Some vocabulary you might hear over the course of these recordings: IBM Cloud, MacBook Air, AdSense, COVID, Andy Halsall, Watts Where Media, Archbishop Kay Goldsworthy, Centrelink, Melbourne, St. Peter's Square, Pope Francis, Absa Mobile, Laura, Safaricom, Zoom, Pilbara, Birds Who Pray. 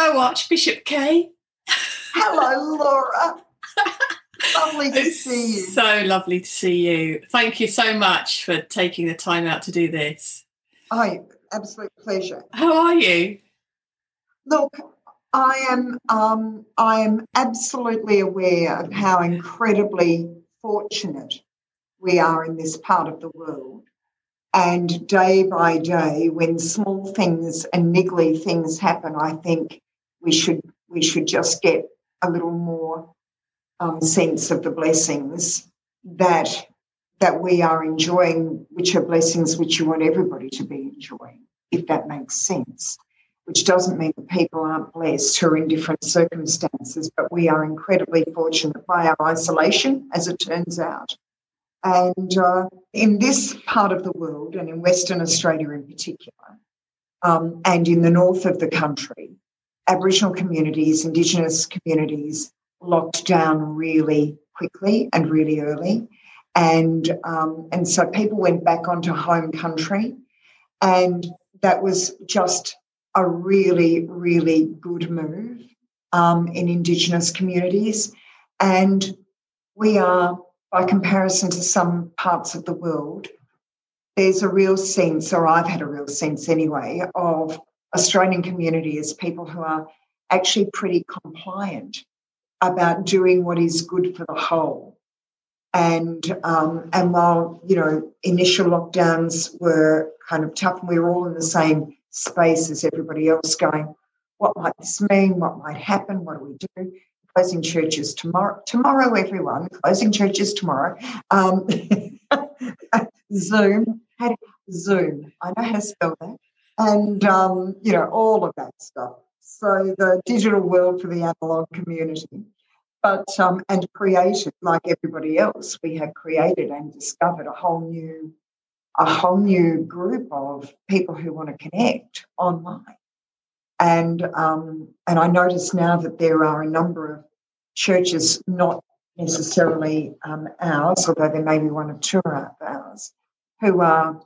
Hello, Archbishop Kay. Hello, Laura. Lovely to see you. So lovely to see you. Thank you so much for taking the time out to do this. Oh, absolute pleasure. How are you? Look, I am absolutely aware of how incredibly fortunate we are in this part of the world. And day by day, when small things and niggly things happen, I think we should just get a little more sense of the blessings that we are enjoying, which are blessings which you want everybody to be enjoying, if that makes sense, which doesn't mean that people aren't blessed who are in different circumstances, but we are incredibly fortunate by our isolation, as it turns out. And in this part of the world, and in Western Australia in particular, and in the north of the country, Aboriginal communities, Indigenous communities locked down really quickly and really early. And so people went back onto home country, and that was just a really, really good move in Indigenous communities. And we are, by comparison to some parts of the world, there's a real sense, or I've had a real sense anyway, of Australian community as people who are actually pretty compliant about doing what is good for the whole. And while, you know, initial lockdowns were kind of tough and we were all in the same space as everybody else going, what might this mean? What might happen? What do we do? Closing churches tomorrow. Tomorrow, everyone, closing churches tomorrow. Zoom. I know how to spell that. And, you know, all of that stuff. So the digital world for the analogue community. But, and created, like everybody else, we have created and discovered a whole new group of people who want to connect online. And I notice now that there are a number of churches, not necessarily ours, although there may be one or two of ours, who are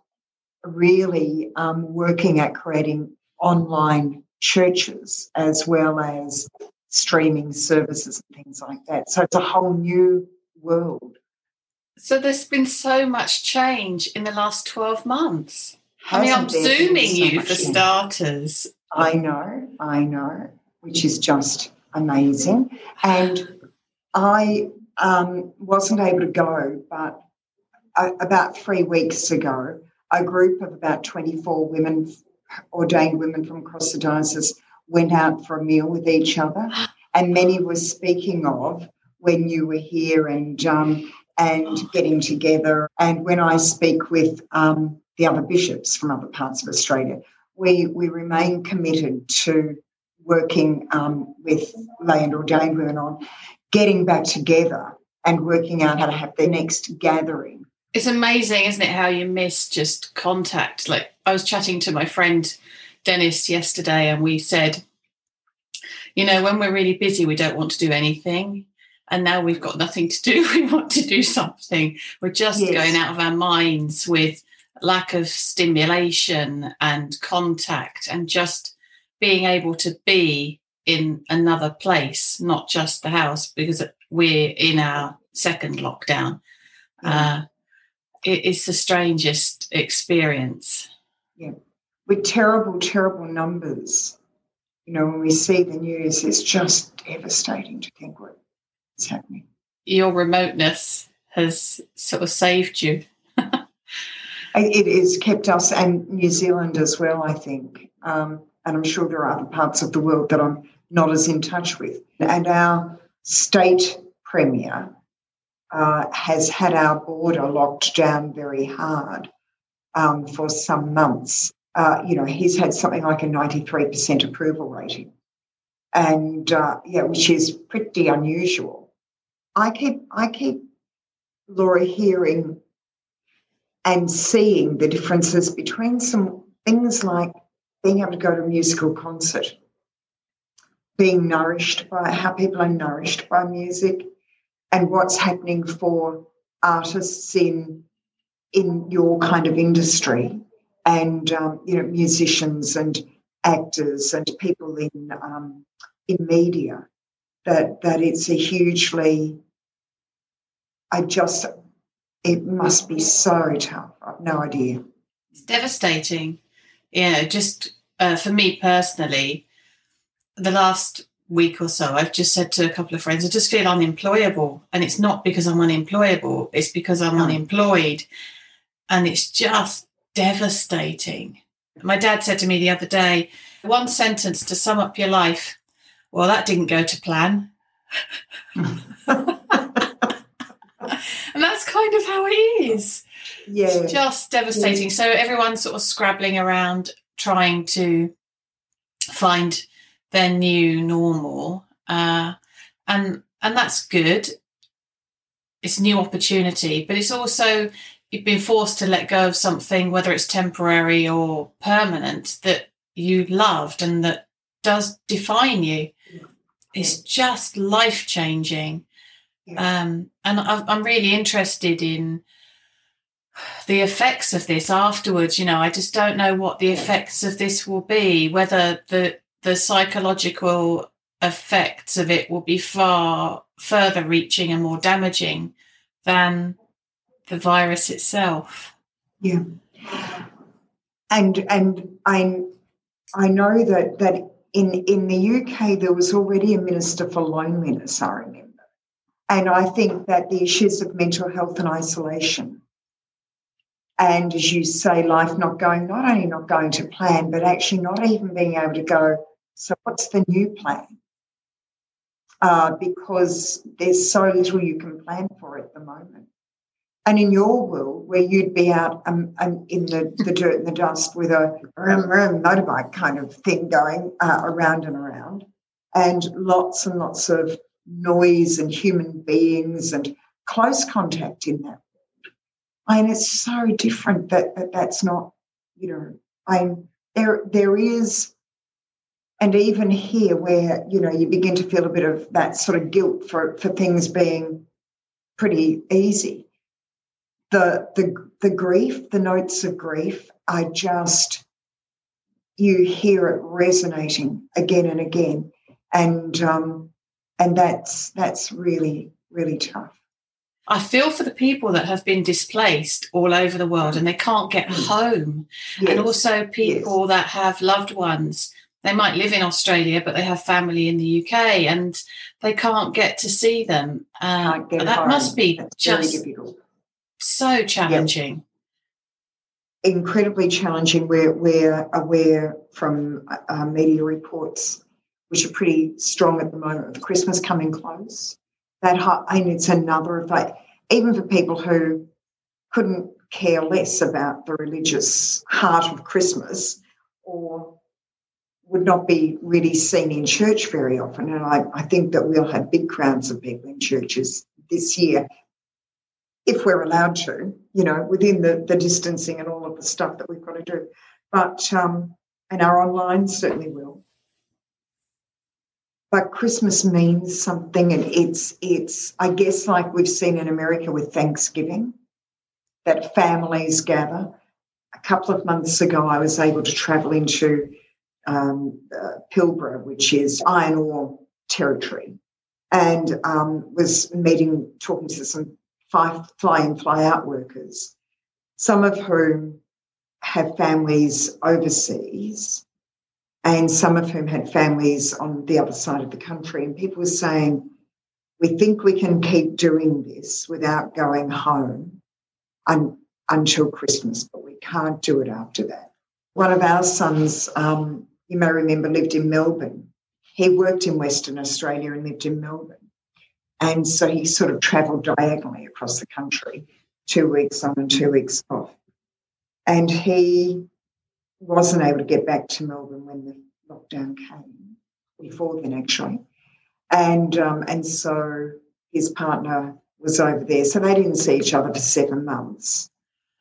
really working at creating online churches as well as streaming services and things like that. So it's a whole new world. So there's been so much change in the last 12 months. I'm Zooming you for starters. I know, which is just amazing. And I wasn't able to go, but about 3 weeks ago, a group of about 24 women, ordained women from across the diocese, went out for a meal with each other. And many were speaking of when you were here and getting together. And when I speak with the other bishops from other parts of Australia, we remain committed to working with lay and ordained women on getting back together and working out how to have their next gathering. It's amazing, isn't it, how you miss just contact. Like, I was chatting to my friend Dennis yesterday and we said, you know, when we're really busy, we don't want to do anything. And now we've got nothing to do. We want to do something. We're just going out of our minds with lack of stimulation and contact and just being able to be in another place, not just the house, because we're in our second lockdown. Yeah. It's the strangest experience. Yeah, with terrible, terrible numbers. You know, when we see the news, it's just devastating to think what's happening. Your remoteness has sort of saved you. It has kept us, and New Zealand as well, I think, and I'm sure there are other parts of the world that I'm not as in touch with. And our state premier has had our border locked down very hard for some months. You know, he's had something like a 93% approval rating, and which is pretty unusual. I keep, Laura, hearing and seeing the differences between some things like being able to go to a musical concert, being nourished by how people are nourished by music, and what's happening for artists in your kind of industry and, you know, musicians and actors and people in media, that it's a hugely, it must be so tough. I've no idea. It's devastating. Yeah, just for me personally, the last week or so, I've just said to a couple of friends, I just feel unemployable. And it's not because I'm unemployable, it's because I'm unemployed. And it's just devastating. My dad said to me the other day, one sentence to sum up your life. Well, that didn't go to plan. And that's kind of how it is. Yeah. It's just devastating. Yeah. So everyone's sort of scrabbling around trying to find their new normal. And that's good. It's a new opportunity, but it's also you've been forced to let go of something, whether it's temporary or permanent, that you loved and that does define you. It's just life-changing. Yeah. And I'm really interested in the effects of this afterwards. You know, I just don't know what the effects of this will be, whether the psychological effects of it will be far further reaching and more damaging than the virus itself. Yeah. And I know that in the UK there was already a minister for loneliness, I remember. And I think that the issues of mental health and isolation, and as you say, life not only not going to plan, but actually not even being able to go, so what's the new plan? Because there's so little you can plan for at the moment. And in your world, where you'd be out in the dirt and the dust with a motorbike kind of thing going around and around, and lots of noise and human beings and close contact in that. I mean, it's so different that's not, you know, there is, and even here where, you know, you begin to feel a bit of that sort of guilt for things being pretty easy. The grief, the notes of grief are just, you hear it resonating again and again. And that's really, really tough. I feel for the people that have been displaced all over the world and they can't get home. Yes. And also people that have loved ones. They might live in Australia, but they have family in the UK and they can't get to see them. That must be just so challenging. Yep. Incredibly challenging. We're aware from media reports, which are pretty strong at the moment, with Christmas coming close. And it's another effect, even for people who couldn't care less about the religious heart of Christmas or would not be really seen in church very often. And I think that we'll have big crowds of people in churches this year, if we're allowed to, you know, within the distancing and all of the stuff that we've got to do. But, and our online certainly will. But Christmas means something, and it's I guess like we've seen in America with Thanksgiving, that families gather. A couple of months ago, I was able to travel into Pilbara, which is iron ore territory, and was talking to some fly-in, fly-out workers, some of whom have families overseas, and some of whom had families on the other side of the country. And people were saying, we think we can keep doing this without going home until Christmas, but we can't do it after that. One of our sons, you may remember, lived in Melbourne. He worked in Western Australia and lived in Melbourne. And so he sort of travelled diagonally across the country, 2 weeks on and 2 weeks off. And he wasn't able to get back to Melbourne when the lockdown came, before then actually, and so his partner was over there. So they didn't see each other for 7 months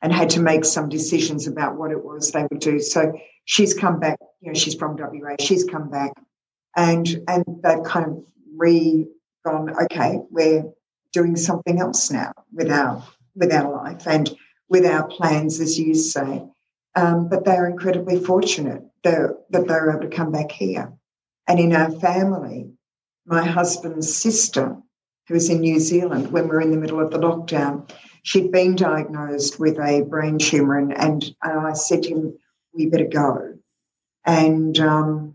and had to make some decisions about what it was they would do. So she's come back, you know, she's from WA, she's come back and they've kind of gone, okay, we're doing something else now with our life and with our plans, as you say. But they are incredibly fortunate that they were able to come back here. And in our family, my husband's sister, who was in New Zealand when we were in the middle of the lockdown, she'd been diagnosed with a brain tumour, and I said to him, we better go. And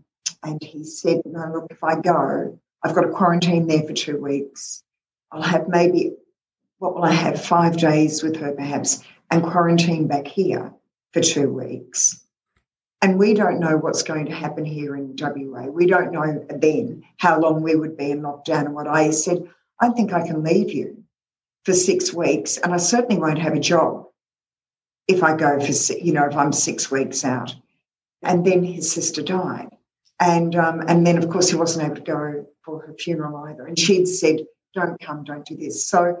he said, no, look, if I go, I've got to quarantine there for 2 weeks. I'll have 5 days with her perhaps, and quarantine back here for 2 weeks. And we don't know what's going to happen here in WA. We don't know then how long we would be in lockdown. And what I said, I think I can leave you for 6 weeks, and I certainly won't have a job if I go if I'm 6 weeks out. And then his sister died. And then, of course, he wasn't able to go for her funeral either. And she'd said, don't come, don't do this. So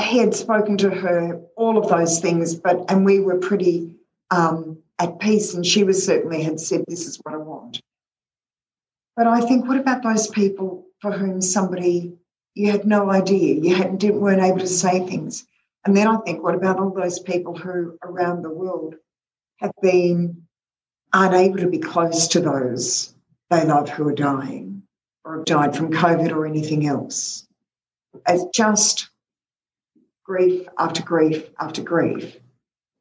he had spoken to her, all of those things, and we were pretty at peace, and she was certainly had said, this is what I want. But I think, what about those people for whom somebody, you had no idea, weren't able to say things? And then I think, what about all those people who around the world have been unable to be close to those they love who are dying or have died from COVID or anything else? It's just grief after grief after grief.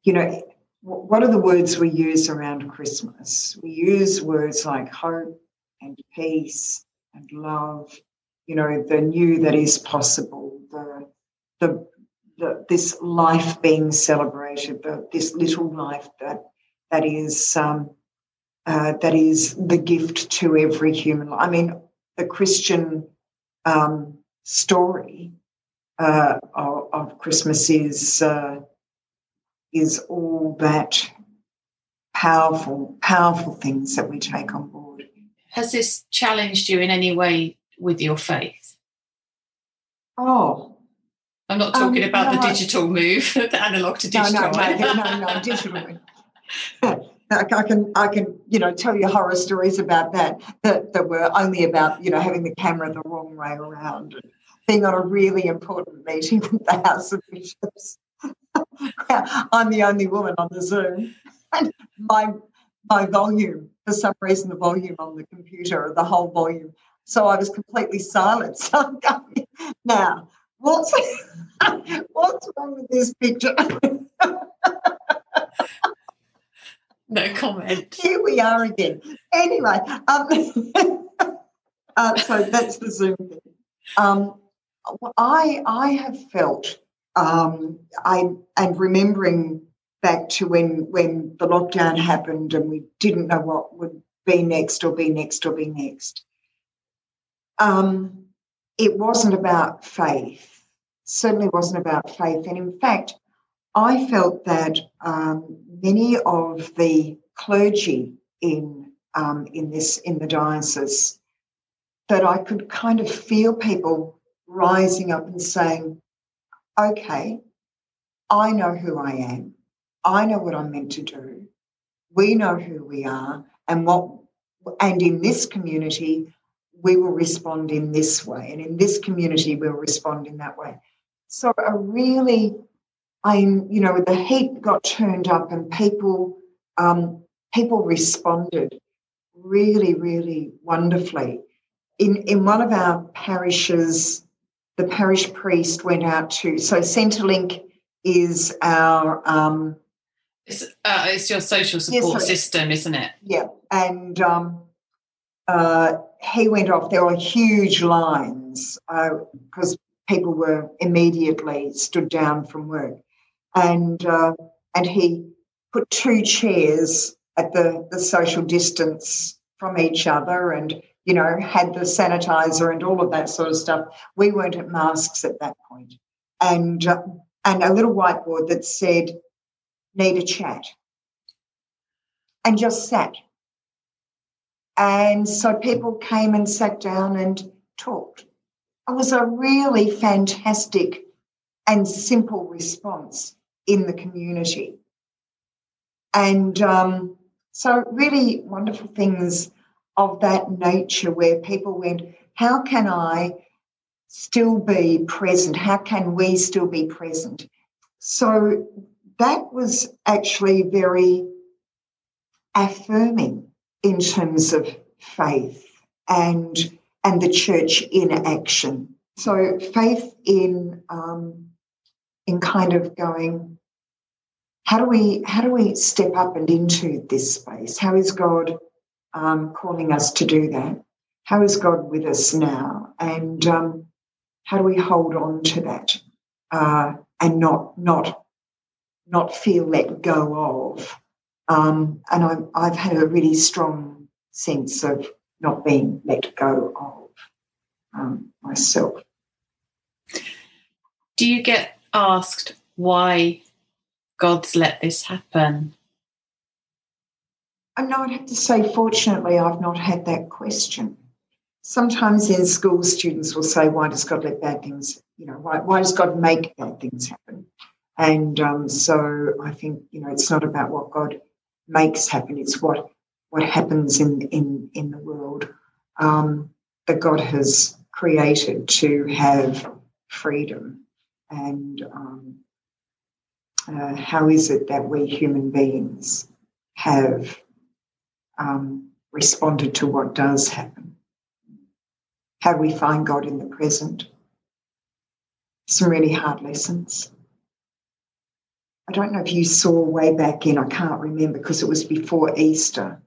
You know, what are the words we use around Christmas? We use words like hope and peace and love, you know, the new that is possible, this life being celebrated, this little life that is the gift to every human life. I mean, the Christian story of Christmas is all that powerful things that we take on board. Has this challenged you in any way with your faith? Oh. I'm not talking about the digital move, the analogue to digital. No, digital move. I can, you know, tell you horror stories about that were only about, you know, having the camera the wrong way around and being on a really important meeting with the House of Bishops. I'm the only woman on the Zoom, and my volume, for some reason, the volume on the computer, or the whole volume, so I was completely silent. So I'm going, now, what's wrong with this picture? No comment. Here we are again. Anyway, so that's the Zoom thing. I have felt, and remembering back to when the lockdown happened and we didn't know what would be next. It wasn't about faith. Certainly wasn't about faith. And in fact, I felt that many of the clergy in the diocese, that I could kind of feel people rising up and saying, okay, I know who I am. I know what I'm meant to do. We know who we are, and in this community we will respond in this way, and in this community we'll respond in that way. So the heat got turned up, and people responded really, really wonderfully. In one of our parishes, the parish priest went out to. So Centrelink is our. It's your social support system, isn't it? Yeah, and he went off. There were huge lines because people were immediately stood down from work. And he put two chairs at the social distance from each other, and, you know, had the sanitizer and all of that sort of stuff. We weren't at masks at that point. And a little whiteboard that said, need a chat, and just sat. And so people came and sat down and talked. It was a really fantastic and simple response in the community. And so really wonderful things of that nature, where people went, how can I still be present? How can we still be present? So that was actually very affirming in terms of faith and the church in action. So faith in kind of going, how do we step up and into this space? How is God calling us to do that? How is God with us now? And how do we hold on to that and not feel let go of? And I've had a really strong sense of not being let go of myself. Do you get asked why God's let this happen? And I'd have to say, fortunately, I've not had that question. Sometimes in school, students will say, why does God let bad things, why does God make bad things happen? And so I think, it's not about what God makes happen, it's what happens in the world that God has created to have freedom. And how is it that we human beings have responded to what does happen? How do we find God in the present? Some really hard lessons. I don't know if you saw way back in, I can't remember because it was before Easter,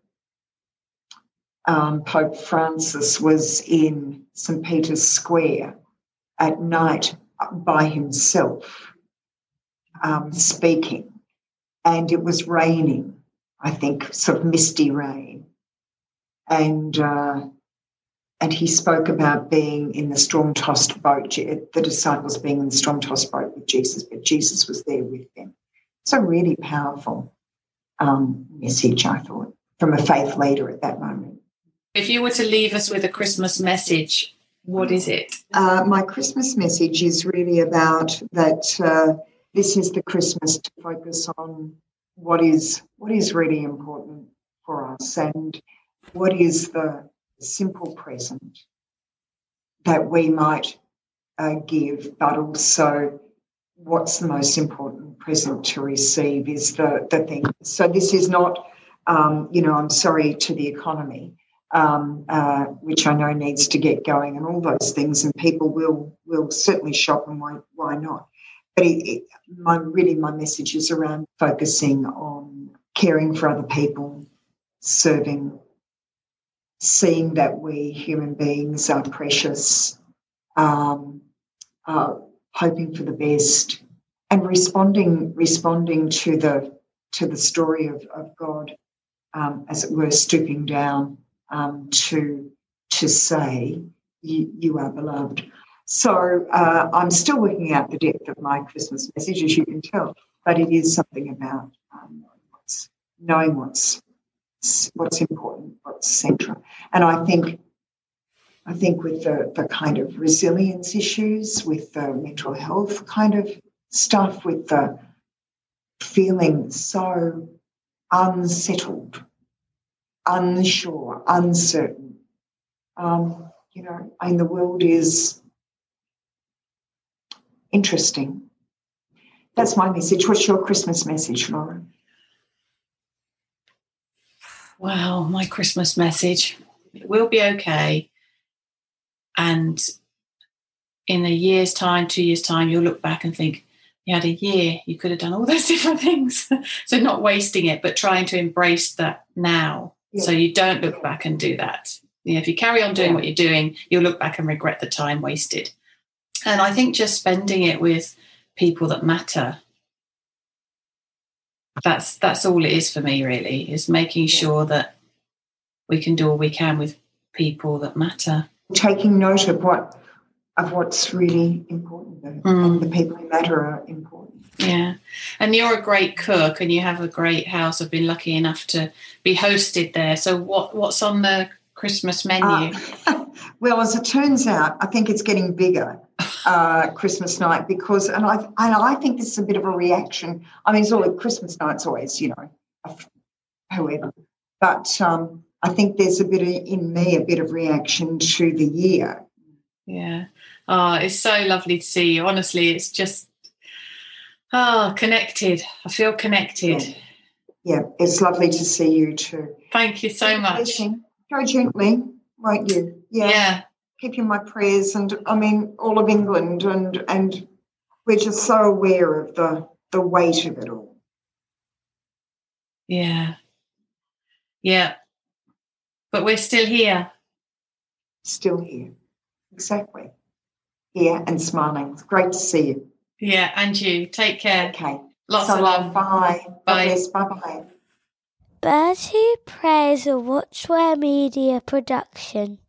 Pope Francis was in St. Peter's Square at night by himself speaking, and it was raining, I think, sort of misty rain, and he spoke about being in the storm-tossed boat, the disciples being in the storm-tossed boat with Jesus, but Jesus was there with them. It's a really powerful message, I thought, from a faith leader at that moment. If you were to leave us with a Christmas message, what is it? My Christmas message is really about that this is the Christmas to focus on what is really important for us and what is the simple present that we might give, but also what's the most important present to receive is the thing. So this is not, I'm sorry to the economy, which I know needs to get going and all those things, and people will certainly shop and why not? But my message is around focusing on caring for other people, serving, seeing that we human beings are precious, hoping for the best and responding to the story of God, as it were, stooping down to say, you are beloved. So I'm still working out the depth of my Christmas message, as you can tell, but it is something about knowing what's important, what's central. And I think with the kind of resilience issues, with the mental health kind of stuff, with the feeling so unsettled, unsure, uncertain, and the world is interesting. That's my message. What's your Christmas message, Laura? Wow, my Christmas message. It will be okay. And in a year's time, 2 years' time, you'll look back and think, you had a year, you could have done all those different things. So not wasting it, but trying to embrace that now. Yeah. So you don't look back and do that. If you carry on doing what you're doing, you'll look back and regret the time wasted. And I think just spending it with people that matter. That's all it is for me, really, is making sure that we can do all we can with people that matter. Taking note of what's really important, and the people who matter are important. Yeah, and you're a great cook, and you have a great house. I've been lucky enough to be hosted there. So what's on the Christmas menu? Well, as it turns out, I think it's getting bigger Christmas night because, and I think this is a bit of a reaction. I mean, it's all Christmas night's always, however, but. I think there's a bit of reaction to the year. Yeah. Oh, it's so lovely to see you. Honestly, it's just, connected. I feel connected. yeah, it's lovely to see you too. Thank you so much. Go gently, won't you? Yeah. Keeping my prayers, and I mean all of England, and we're just so aware of the weight of it all. Yeah. But we're still here. Still here. Exactly. Here and smiling. It's great to see you. Yeah, and you. Take care. Okay. Lots of love. Bye. Bye. Bye. Birds Who Pray is a Watts Where Media production.